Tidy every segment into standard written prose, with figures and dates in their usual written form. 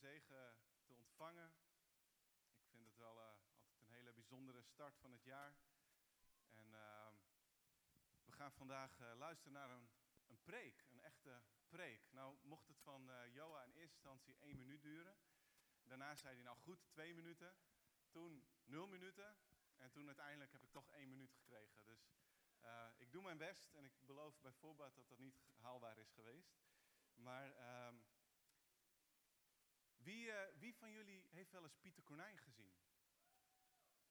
zegen te ontvangen. Ik vind het wel altijd een hele bijzondere start van het jaar. En we gaan vandaag luisteren naar een preek, een echte preek. Nou mocht het van Joa in eerste instantie 1 minuut duren. Daarna zei hij nou goed 2 minuten, toen 0 minuten. En toen uiteindelijk heb ik toch 1 minuut gekregen. Dus ik doe mijn best en ik beloof bij voorbaat dat dat niet haalbaar is geweest. Maar wie van jullie heeft wel eens Pieter Konijn gezien?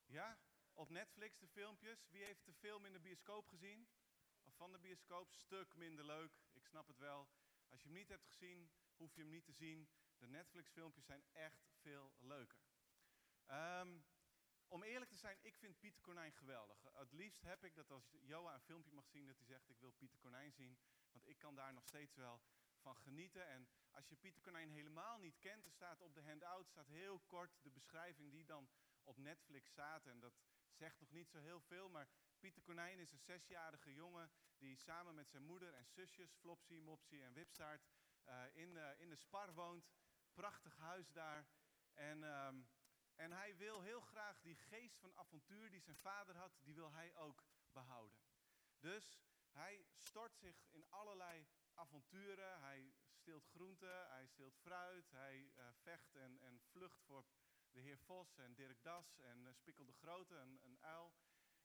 Ja? Op Netflix de filmpjes. Wie heeft de film in de bioscoop gezien? Of van de bioscoop? Stuk minder leuk. Ik snap het wel. Als je hem niet hebt gezien, hoef je hem niet te zien. De Netflix filmpjes zijn echt veel leuker. Om eerlijk te zijn, ik vind Pieter Konijn geweldig. Het liefst heb ik dat als Joa een filmpje mag zien, dat hij zegt ik wil Pieter Konijn zien. Want ik kan daar nog steeds wel van genieten. En als je Pieter Konijn helemaal niet kent, er staat op de handout, staat heel kort de beschrijving die dan op Netflix staat. En dat zegt nog niet zo heel veel, maar Pieter Konijn is een 6-jarige jongen die samen met zijn moeder en zusjes, Flopsy, Mopsy en Wipstaart, in de spar woont. Prachtig huis daar. En hij wil heel graag die geest van avontuur die zijn vader had, die wil hij ook behouden. Dus hij stort zich in allerlei avonturen. Hij steelt groenten, hij steelt fruit, hij vecht en vlucht voor de heer Vos en Dirk Das en Spikkel de Grote, een uil.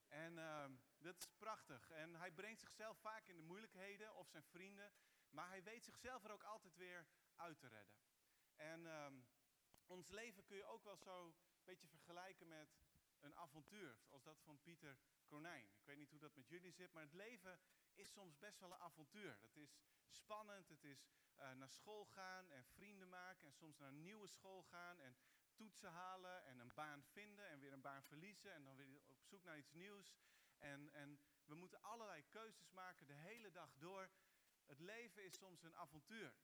En dat is prachtig. En hij brengt zichzelf vaak in de moeilijkheden of zijn vrienden. Maar hij weet zichzelf er ook altijd weer uit te redden. En ons leven kun je ook wel zo een beetje vergelijken met een avontuur. Als dat van Pieter Konijn. Ik weet niet hoe dat met jullie zit, maar het leven is soms best wel een avontuur. Het is spannend, het is naar school gaan en vrienden maken en soms naar een nieuwe school gaan en toetsen halen en een baan vinden en weer een baan verliezen en dan weer op zoek naar iets nieuws. En we moeten allerlei keuzes maken de hele dag door. Het leven is soms een avontuur.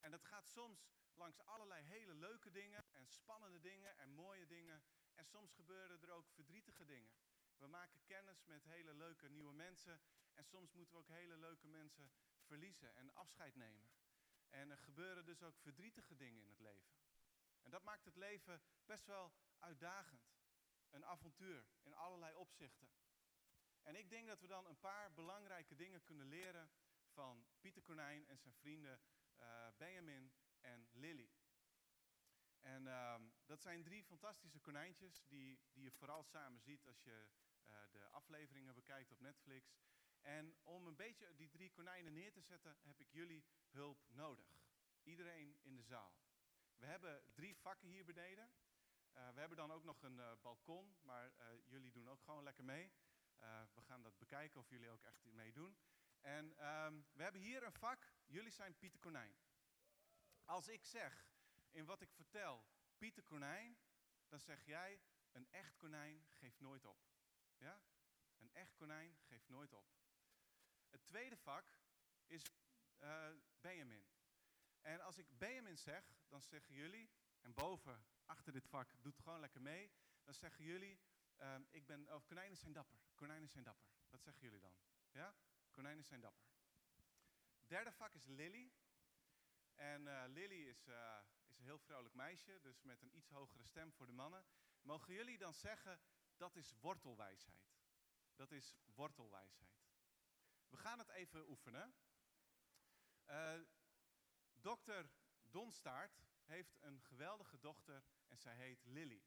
En dat gaat soms langs allerlei hele leuke dingen en spannende dingen en mooie dingen. En soms gebeuren er ook verdrietige dingen. We maken kennis met hele leuke nieuwe mensen. En soms moeten we ook hele leuke mensen verliezen en afscheid nemen. En er gebeuren dus ook verdrietige dingen in het leven. En dat maakt het leven best wel uitdagend. Een avontuur in allerlei opzichten. En ik denk dat we dan een paar belangrijke dingen kunnen leren van Pieter Konijn en zijn vrienden Benjamin en Lily. En dat zijn 3 fantastische konijntjes die je vooral samen ziet als je de afleveringen bekijkt op Netflix. En om een beetje die 3 konijnen neer te zetten, heb ik jullie hulp nodig. Iedereen in de zaal. We hebben 3 vakken hier beneden. We hebben dan ook nog een balkon, maar jullie doen ook gewoon lekker mee. We gaan dat bekijken of jullie ook echt meedoen. En we hebben hier een vak, jullie zijn Pieter Konijn. Als ik zeg, in wat ik vertel, Pieter Konijn, dan zeg jij, een echt konijn geeft nooit op. Ja? Een echt konijn geeft nooit op. Het tweede vak is Benjamin. En als ik Benjamin zeg, dan zeggen jullie, en boven, achter dit vak, doet gewoon lekker mee. Dan zeggen jullie, konijnen zijn dapper, konijnen zijn dapper. Dat zeggen jullie dan. Ja? Konijnen zijn dapper. Derde vak is Lily. En Lily is een heel vrolijk meisje, dus met een iets hogere stem voor de mannen. Mogen jullie dan zeggen, dat is wortelwijsheid. Dat is wortelwijsheid. We gaan het even oefenen. Dokter Donstaart heeft een geweldige dochter en zij heet Lily.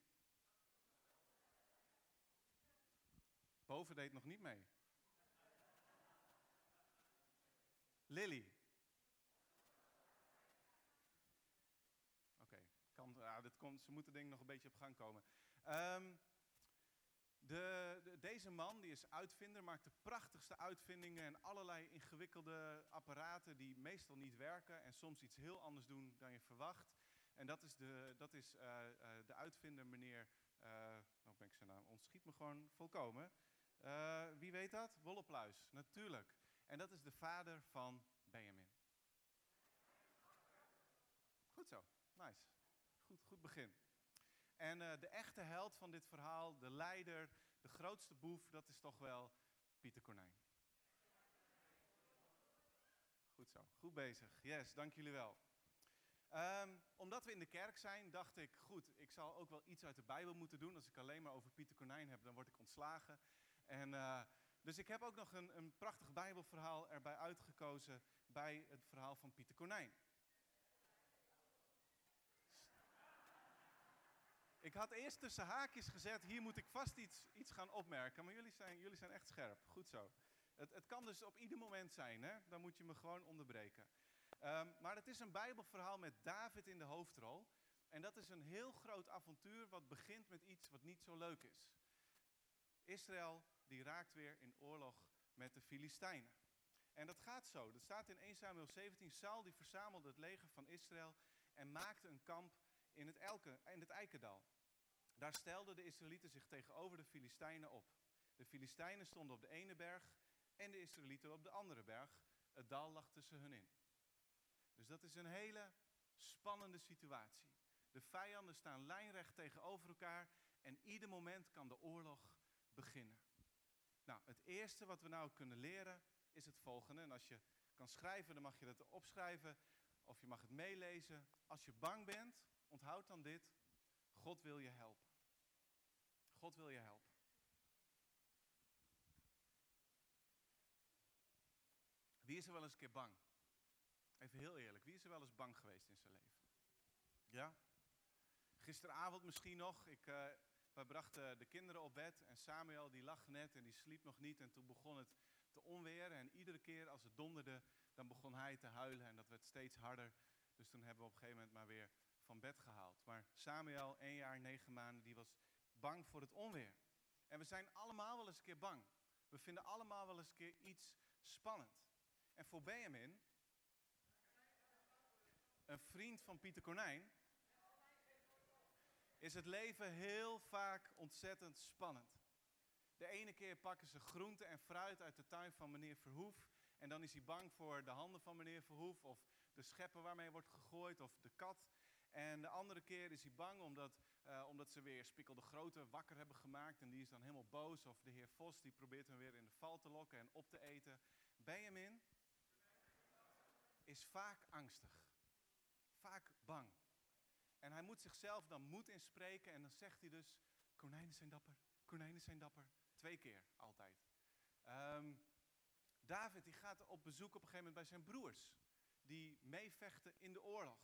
Boven deed nog niet mee. Lily. Oké, ze moeten denk ik nog een beetje op gang komen. Deze man, die is uitvinder, maakt de prachtigste uitvindingen en allerlei ingewikkelde apparaten die meestal niet werken en soms iets heel anders doen dan je verwacht. En dat is de uitvinder meneer, nou ben ik zijn naam, ontschiet me gewoon volkomen. Wie weet dat? Wollepluis, natuurlijk. En dat is de vader van Benjamin. Goed zo, nice. Goed begin. En de echte held van dit verhaal, de leider, de grootste boef, dat is toch wel Pieter Konijn. Goed zo, goed bezig. Yes, dank jullie wel. Omdat we in de kerk zijn, dacht ik, goed, ik zal ook wel iets uit de Bijbel moeten doen. Als ik alleen maar over Pieter Konijn heb, dan word ik ontslagen. Dus ik heb ook nog een prachtig Bijbelverhaal erbij uitgekozen bij het verhaal van Pieter Konijn. Ik had eerst tussen haakjes gezet, hier moet ik vast iets gaan opmerken. Maar jullie zijn echt scherp, goed zo. Het kan dus op ieder moment zijn, hè? Dan moet je me gewoon onderbreken. Maar het is een Bijbelverhaal met David in de hoofdrol. En dat is een heel groot avontuur wat begint met iets wat niet zo leuk is. Israël die raakt weer in oorlog met de Filistijnen. En dat gaat zo. Dat staat in 1 Samuel 17. Saul die verzamelde het leger van Israël en maakte een kamp in het Eikendal. Daar stelden de Israëlieten zich tegenover de Filistijnen op. De Filistijnen stonden op de ene berg en de Israëlieten op de andere berg. Het dal lag tussen hun in. Dus dat is een hele spannende situatie. De vijanden staan lijnrecht tegenover elkaar en ieder moment kan de oorlog beginnen. Nou, het eerste wat we nou kunnen leren is het volgende. En als je kan schrijven, dan mag je dat opschrijven of je mag het meelezen. Als je bang bent, onthoud dan dit. God wil je helpen. God wil je helpen. Wie is er wel eens een keer bang? Even heel eerlijk, wie is er wel eens bang geweest in zijn leven? Ja? Gisteravond misschien nog. Wij brachten de kinderen op bed en Samuel die lag net en die sliep nog niet. En toen begon het te onweren en iedere keer als het donderde, dan begon hij te huilen. En dat werd steeds harder. Dus toen hebben we op een gegeven moment maar weer van bed gehaald. Maar Samuel, 1 jaar, 9 maanden, die was bang voor het onweer. En we zijn allemaal wel eens een keer bang. We vinden allemaal wel eens een keer iets spannend. En voor Benjamin, een vriend van Pieter Konijn, is het leven heel vaak ontzettend spannend. De ene keer pakken ze groente en fruit uit de tuin van meneer Verhoef. En dan is hij bang voor de handen van meneer Verhoef of de scheppen waarmee wordt gegooid of de kat. En de andere keer is hij bang omdat ze weer Spikkel de Grote wakker hebben gemaakt. En die is dan helemaal boos. Of de heer Vos die probeert hem weer in de val te lokken en op te eten. Benjamin is vaak angstig. Vaak bang. En hij moet zichzelf dan moed inspreken en dan zegt hij dus, konijnen zijn dapper, konijnen zijn dapper. 2 keer, altijd. David die gaat op bezoek op een gegeven moment bij zijn broers, die meevechten in de oorlog.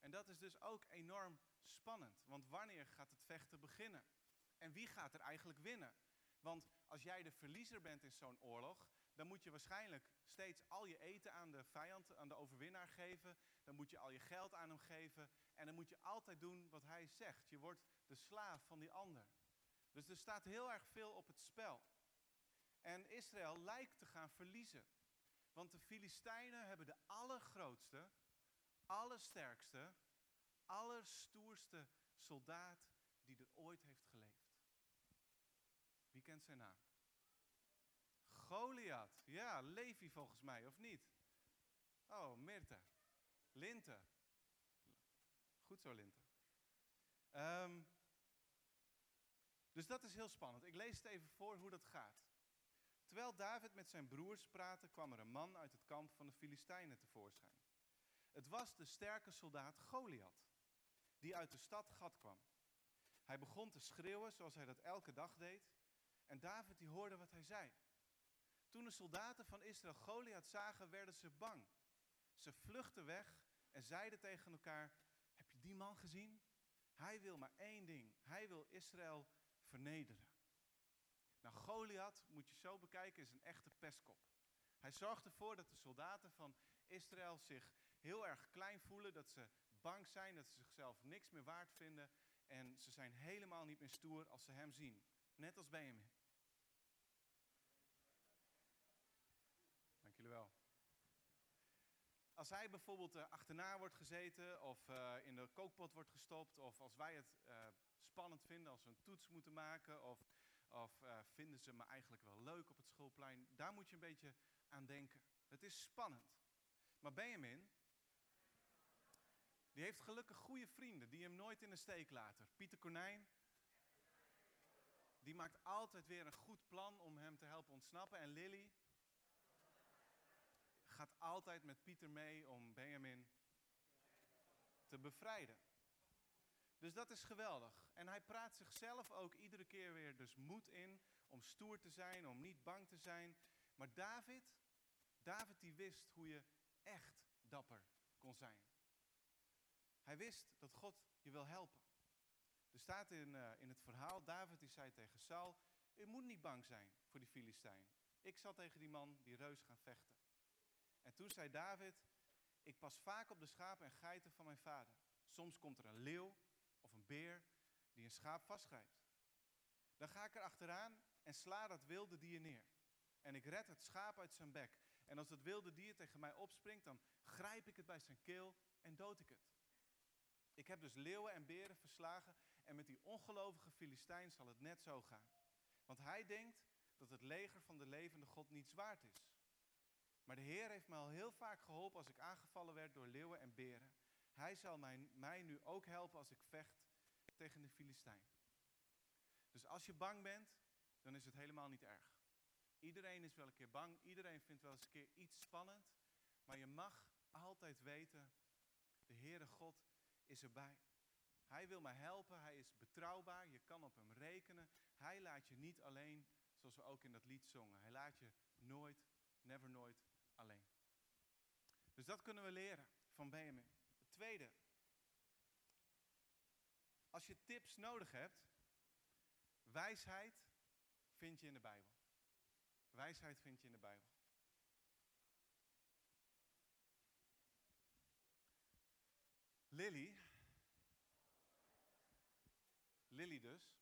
En dat is dus ook enorm spannend, want wanneer gaat het vechten beginnen? En wie gaat er eigenlijk winnen? Want als jij de verliezer bent in zo'n oorlog, dan moet je waarschijnlijk steeds al je eten aan de vijand, aan de overwinnaar geven. Dan moet je al je geld aan hem geven. En dan moet je altijd doen wat hij zegt. Je wordt de slaaf van die ander. Dus er staat heel erg veel op het spel. En Israël lijkt te gaan verliezen. Want de Filistijnen hebben de allergrootste, allersterkste, allerstoerste soldaat die er ooit heeft geleefd. Wie kent zijn naam? Goliath. Ja, Levi volgens mij, of niet? Oh, Mirte. Linte. Goed zo, Linte. Dus dat is heel spannend. Ik lees het even voor hoe dat gaat. Terwijl David met zijn broers praatte, kwam er een man uit het kamp van de Filistijnen tevoorschijn. Het was de sterke soldaat Goliath, die uit de stad Gat kwam. Hij begon te schreeuwen zoals hij dat elke dag deed. En David die hoorde wat hij zei. Toen de soldaten van Israël Goliath zagen, werden ze bang. Ze vluchtten weg en zeiden tegen elkaar, heb je die man gezien? Hij wil maar één ding. Hij wil Israël vernederen. Nou, Goliath, moet je zo bekijken, is een echte pestkop. Hij zorgt ervoor dat de soldaten van Israël zich heel erg klein voelen. Dat ze bang zijn, dat ze zichzelf niks meer waard vinden. En ze zijn helemaal niet meer stoer als ze hem zien. Net als Benjamin. Dank jullie wel. Als hij bijvoorbeeld achterna wordt gezeten of in de kookpot wordt gestopt, of als wij het spannend vinden, als we een toets moeten maken, of vinden ze me eigenlijk wel leuk op het schoolplein, daar moet je een beetje aan denken. Het is spannend. Maar Benjamin, die heeft gelukkig goede vrienden die hem nooit in de steek laten. Pieter Konijn, die maakt altijd weer een goed plan om hem te helpen ontsnappen. En Lily gaat altijd met Pieter mee om Benjamin te bevrijden. Dus dat is geweldig. En hij praat zichzelf ook iedere keer weer dus moed in om stoer te zijn, om niet bang te zijn. Maar David die wist hoe je echt dapper kon zijn. Hij wist dat God je wil helpen. Er staat in het verhaal, David die zei tegen Saul, je moet niet bang zijn voor die Filistijn. Ik zal tegen die man, die reus, gaan vechten. En toen zei David, ik pas vaak op de schapen en geiten van mijn vader. Soms komt er een leeuw of een beer die een schaap vastgrijpt. Dan ga ik er achteraan en sla dat wilde dier neer. En ik red het schaap uit zijn bek. En als dat wilde dier tegen mij opspringt, dan grijp ik het bij zijn keel en dood ik het. Ik heb dus leeuwen en beren verslagen en met die ongelovige Filistijn zal het net zo gaan. Want hij denkt dat het leger van de levende God niets waard is. Maar de Heer heeft mij al heel vaak geholpen als ik aangevallen werd door leeuwen en beren. Hij zal mij nu ook helpen als ik vecht tegen de Filistijn. Dus als je bang bent, dan is het helemaal niet erg. Iedereen is wel een keer bang, iedereen vindt wel eens een keer iets spannend. Maar je mag altijd weten, de Heere God is erbij. Hij wil mij helpen, hij is betrouwbaar, je kan op hem rekenen. Hij laat je niet alleen, zoals we ook in dat lied zongen. Hij laat je nooit, never nooit alleen. Dus dat kunnen we leren van Benjamin. Het tweede, als je tips nodig hebt, wijsheid vind je in de Bijbel. Wijsheid vind je in de Bijbel. Lily dus,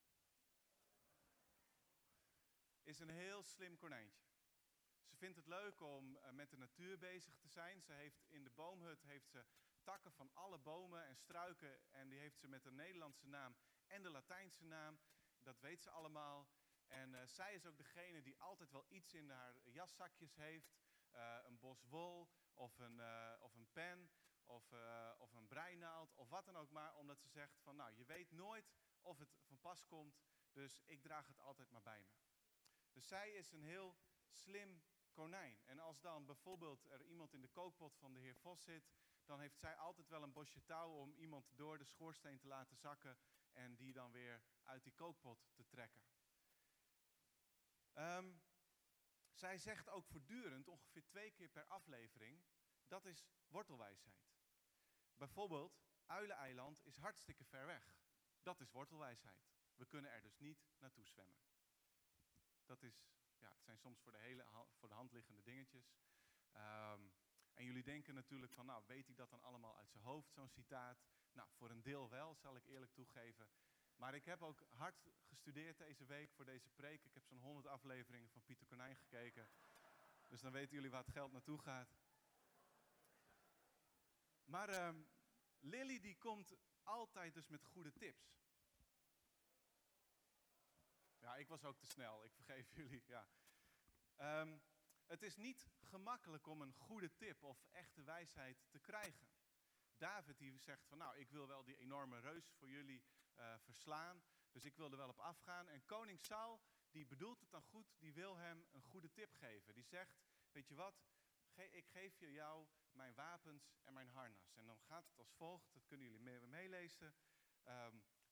is een heel slim konijntje. Ze vindt het leuk om met de natuur bezig te zijn. Ze heeft in de boomhut takken van alle bomen en struiken. En die heeft ze met de Nederlandse naam en de Latijnse naam. Dat weet ze allemaal. En zij is ook degene die altijd wel iets in haar jaszakjes heeft. Een bos wol of een pen of een breinaald of wat dan ook maar. Omdat ze zegt van nou, je weet nooit of het van pas komt. Dus ik draag het altijd maar bij me. Dus zij is een heel slim konijn. En als dan bijvoorbeeld er iemand in de kookpot van de heer Vos zit, dan heeft zij altijd wel een bosje touw om iemand door de schoorsteen te laten zakken en die dan weer uit die kookpot te trekken. Zij zegt ook voortdurend, ongeveer 2 keer per aflevering, dat is wortelwijsheid. Bijvoorbeeld, Uileneiland is hartstikke ver weg. Dat is wortelwijsheid. We kunnen er dus niet naartoe zwemmen. Dat is, ja, het zijn soms voor de hand liggende dingetjes. En jullie denken natuurlijk van, nou, weet ik dat dan allemaal uit zijn hoofd, zo'n citaat? Nou, voor een deel wel, zal ik eerlijk toegeven. Maar ik heb ook hard gestudeerd deze week voor deze preek. Ik heb zo'n 100 afleveringen van Pieter Konijn gekeken. Dus dan weten jullie waar het geld naartoe gaat. Maar Lily die komt altijd dus met goede tips. Ja, ik was ook te snel. Ik vergeef jullie. Ja. Het is niet gemakkelijk om een goede tip of echte wijsheid te krijgen. David die zegt van nou, ik wil wel die enorme reus voor jullie verslaan. Dus ik wil er wel op afgaan. En koning Saul, die bedoelt het dan goed, die wil hem een goede tip geven. Die zegt, weet je wat, ik geef jou mijn wapens en mijn harnas. En dan gaat het als volgt, dat kunnen jullie meelezen.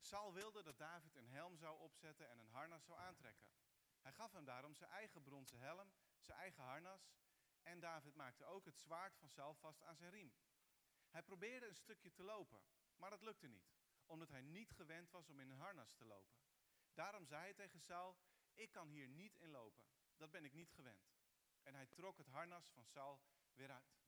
Saul wilde dat David een helm zou opzetten en een harnas zou aantrekken. Hij gaf hem daarom zijn eigen bronzen helm, zijn eigen harnas. En David maakte ook het zwaard van Saul vast aan zijn riem. Hij probeerde een stukje te lopen, maar dat lukte niet. Omdat hij niet gewend was om in een harnas te lopen. Daarom zei hij tegen Saul, ik kan hier niet in lopen. Dat ben ik niet gewend. En hij trok het harnas van Saul weer uit.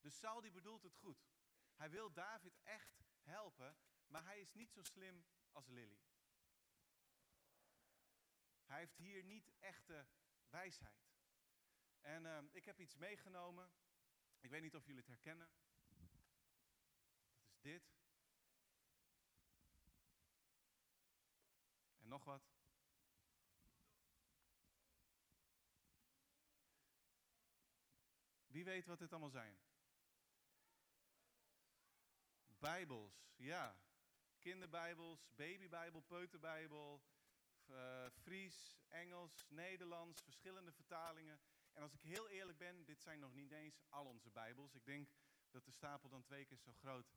Dus Saul die bedoelt het goed. Hij wil David echt helpen, maar hij is niet zo slim als Lily. Hij heeft hier niet echte wijsheid. En ik heb iets meegenomen. Ik weet niet of jullie het herkennen. Dat is dit. En nog wat. Wie weet wat dit allemaal zijn? Bijbels, ja. Kinderbijbels, babybijbel, peuterbijbel, Fries, Engels, Nederlands, verschillende vertalingen. En als ik heel eerlijk ben, dit zijn nog niet eens al onze Bijbels. Ik denk dat de stapel dan 2 keer zo groot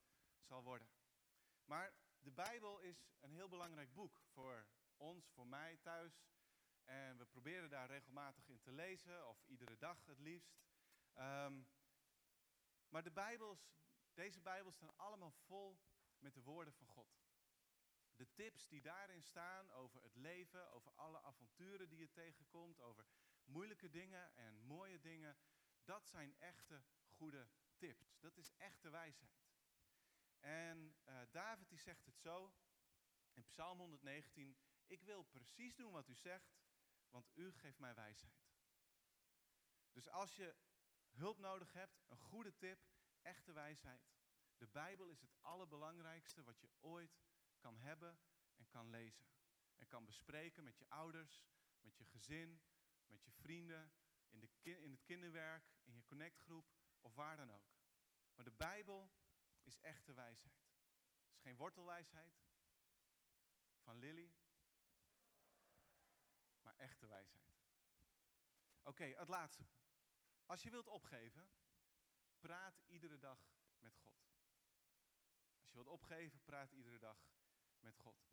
zal worden. Maar de Bijbel is een heel belangrijk boek voor ons, voor mij thuis. En we proberen daar regelmatig in te lezen, of iedere dag het liefst. Maar de Bijbels, deze Bijbels staan allemaal vol met de woorden van God. De tips die daarin staan over het leven, over alle avonturen die je tegenkomt, over moeilijke dingen en mooie dingen, dat zijn echte goede tips. Dat is echte wijsheid. En David die zegt het zo in Psalm 119, ik wil precies doen wat u zegt, want u geeft mij wijsheid. Dus als je hulp nodig hebt, een goede tip, echte wijsheid. De Bijbel is het allerbelangrijkste wat je ooit kan hebben en kan lezen. En kan bespreken met je ouders, met je gezin, met je vrienden, in het kinderwerk, in je connectgroep of waar dan ook. Maar de Bijbel is echte wijsheid. Het is geen wortelwijsheid van Lily, maar echte wijsheid. Oké, het laatste. Als je wilt opgeven, praat iedere dag met God. Als je wilt opgeven, praat iedere dag met God.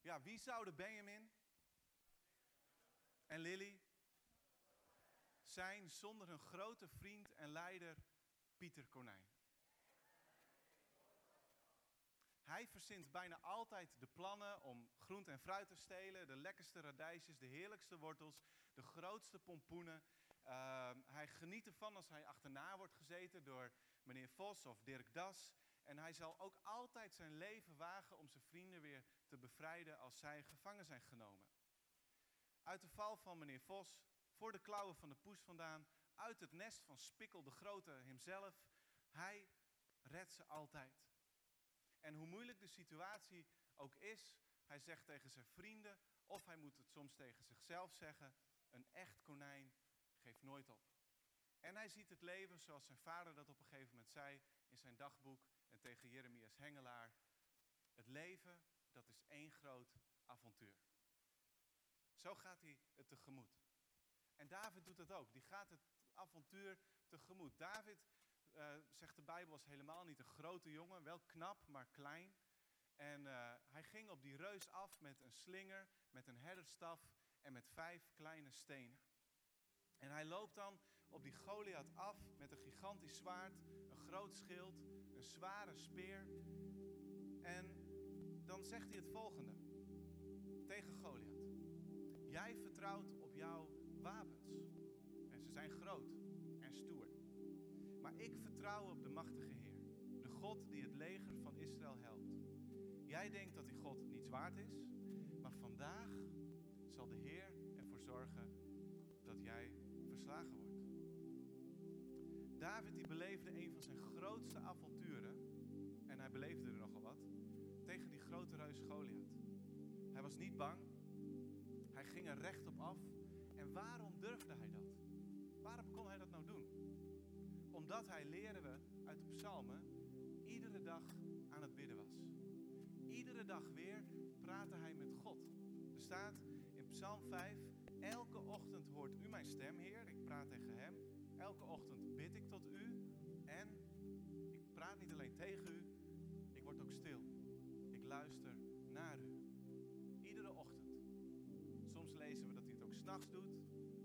Ja, wie zouden Benjamin en Lily zijn zonder hun grote vriend en leider Pieter Konijn? Hij verzint bijna altijd de plannen om groente en fruit te stelen, de lekkerste radijsjes, de heerlijkste wortels, de grootste pompoenen. Hij geniet ervan als hij achterna wordt gezeten door meneer Vos of Dirk Das. En hij zal ook altijd zijn leven wagen om zijn vrienden weer te bevrijden als zij gevangen zijn genomen. Uit de val van meneer Vos, voor de klauwen van de poes vandaan, uit het nest van Spikkel de Grote hemzelf. Hij redt ze altijd. En hoe moeilijk de situatie ook is, hij zegt tegen zijn vrienden, of hij moet het soms tegen zichzelf zeggen, een echt konijn geeft nooit op. En hij ziet het leven zoals zijn vader dat op een gegeven moment zei in zijn dagboek en tegen Jeremias Hengelaar. Het leven, dat is één groot avontuur. Zo gaat hij het tegemoet. En David doet dat ook. Die gaat het avontuur tegemoet. David, zegt de Bijbel, was helemaal niet een grote jongen. Wel knap, maar klein. En hij ging op die reus af met een slinger, met een herderstaf en met 5 kleine stenen. En hij loopt dan op die Goliath af met een gigantisch zwaard, een groot schild, een zware speer. En dan zegt hij het volgende tegen Goliath. Jij vertrouwt op jouw wapens. En ze zijn groot en stoer. Maar ik vertrouw op de machtige Heer, de God die het leger van Israël helpt. Jij denkt dat die God niets waard is, maar vandaag zal de Heer ervoor zorgen dat jij verslagen wordt. David die beleefde een van zijn grootste avonturen, en hij beleefde er nogal wat, tegen die grote reus Goliath. Hij was niet bang, hij ging er recht op af. En waarom durfde hij dat? Waarom kon hij dat nou doen? Omdat hij, leren we uit de psalmen, iedere dag aan het bidden was. Iedere dag weer praatte hij met God. Er staat in Psalm 5, elke ochtend hoort u mijn stem, Heer. Ik praat tegen hem. Elke ochtend bid ik tot u. En ik praat niet alleen tegen u, ik word ook stil. Ik luister naar u. Iedere ochtend. Soms lezen we dat hij het ook 's nachts doet.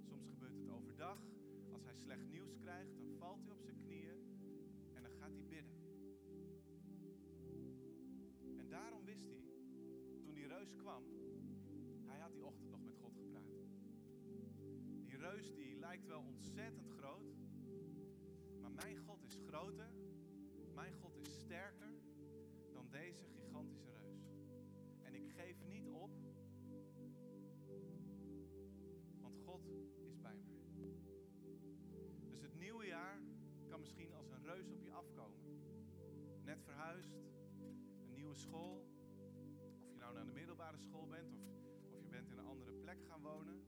Soms gebeurt het overdag. Als hij slecht nieuws krijgt, dan valt hij op zijn knieën en dan gaat hij bidden. En daarom wist hij, toen die reus kwam, hij had die ochtend nog met God gepraat. Die reus die lijkt wel ontzettend groot, maar mijn God is groter, mijn God is sterker dan deze gigantische reus. En ik geef niet op, want God is bij mij. Dus het nieuwe jaar kan misschien als een reus op je afkomen. Net verhuisd, een nieuwe school. Of je nou naar de middelbare school bent of je bent in een andere plek gaan wonen.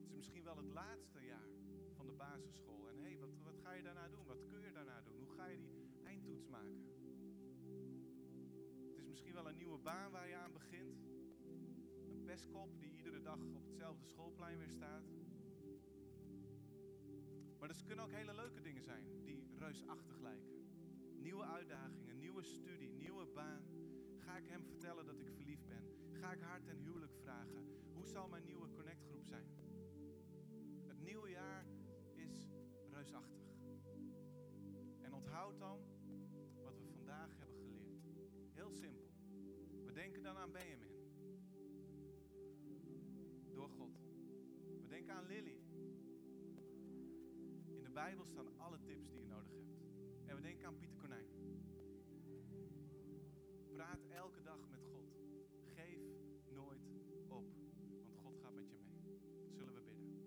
Het is misschien wel het laatste jaar van de basisschool. En hey, wat ga je daarna doen? Wat kun je daarna doen? Hoe ga je die eindtoets maken? Het is misschien wel een nieuwe baan waar je aan begint. Een pestkop die iedere dag op hetzelfde schoolplein weer staat. Maar dus kunnen ook hele leuke dingen zijn die reusachtig lijken. Nieuwe uitdagingen, nieuwe studie, nieuwe baan. Ga ik hem vertellen dat ik verliefd ben? Ga ik haar ten huwelijk vragen? Hoe zal mijn nieuwe connectgroep zijn? Het nieuwe jaar is reusachtig. En onthoud dan wat we vandaag hebben geleerd. Heel simpel. We denken dan aan Benjamin. Door God. We denken aan Lily. In de Bijbel staan alle tips die je nodig hebt. En we denken aan Pieter Konijn. Praat elke dag met God. Geef nooit op, want God gaat met je mee. Zullen we bidden.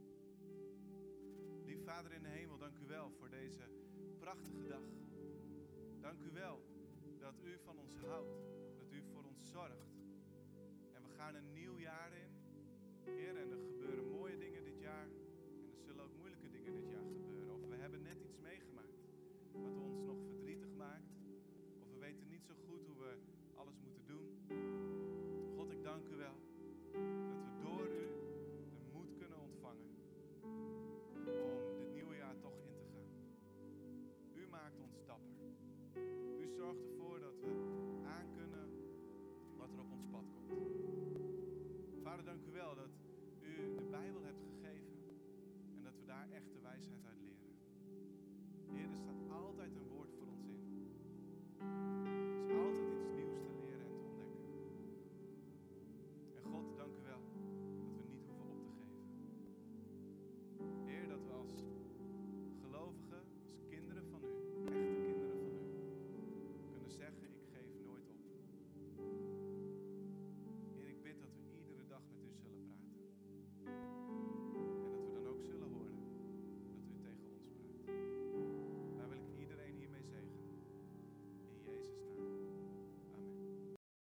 Lieve Vader in de hemel, dank u wel voor deze prachtige dag. Dank u wel dat u van ons houdt, dat u voor ons zorgt. En we gaan een nieuw jaar in, Heer, en er gebeuren mooie dingen dit jaar. En er zullen ook moeilijke dingen dit jaar gebeuren. Of we hebben net iets meegemaakt wat ons nog verdrietig maakt. Of we weten niet zo goed hoe we alles moeten doen. God, ik dank u wel dat we door u de moed kunnen ontvangen om dit nieuwe jaar toch in te gaan. U maakt ons dapper. U zorgt ervoor dat we aankunnen wat er op ons pad komt. Vader, dank u wel dat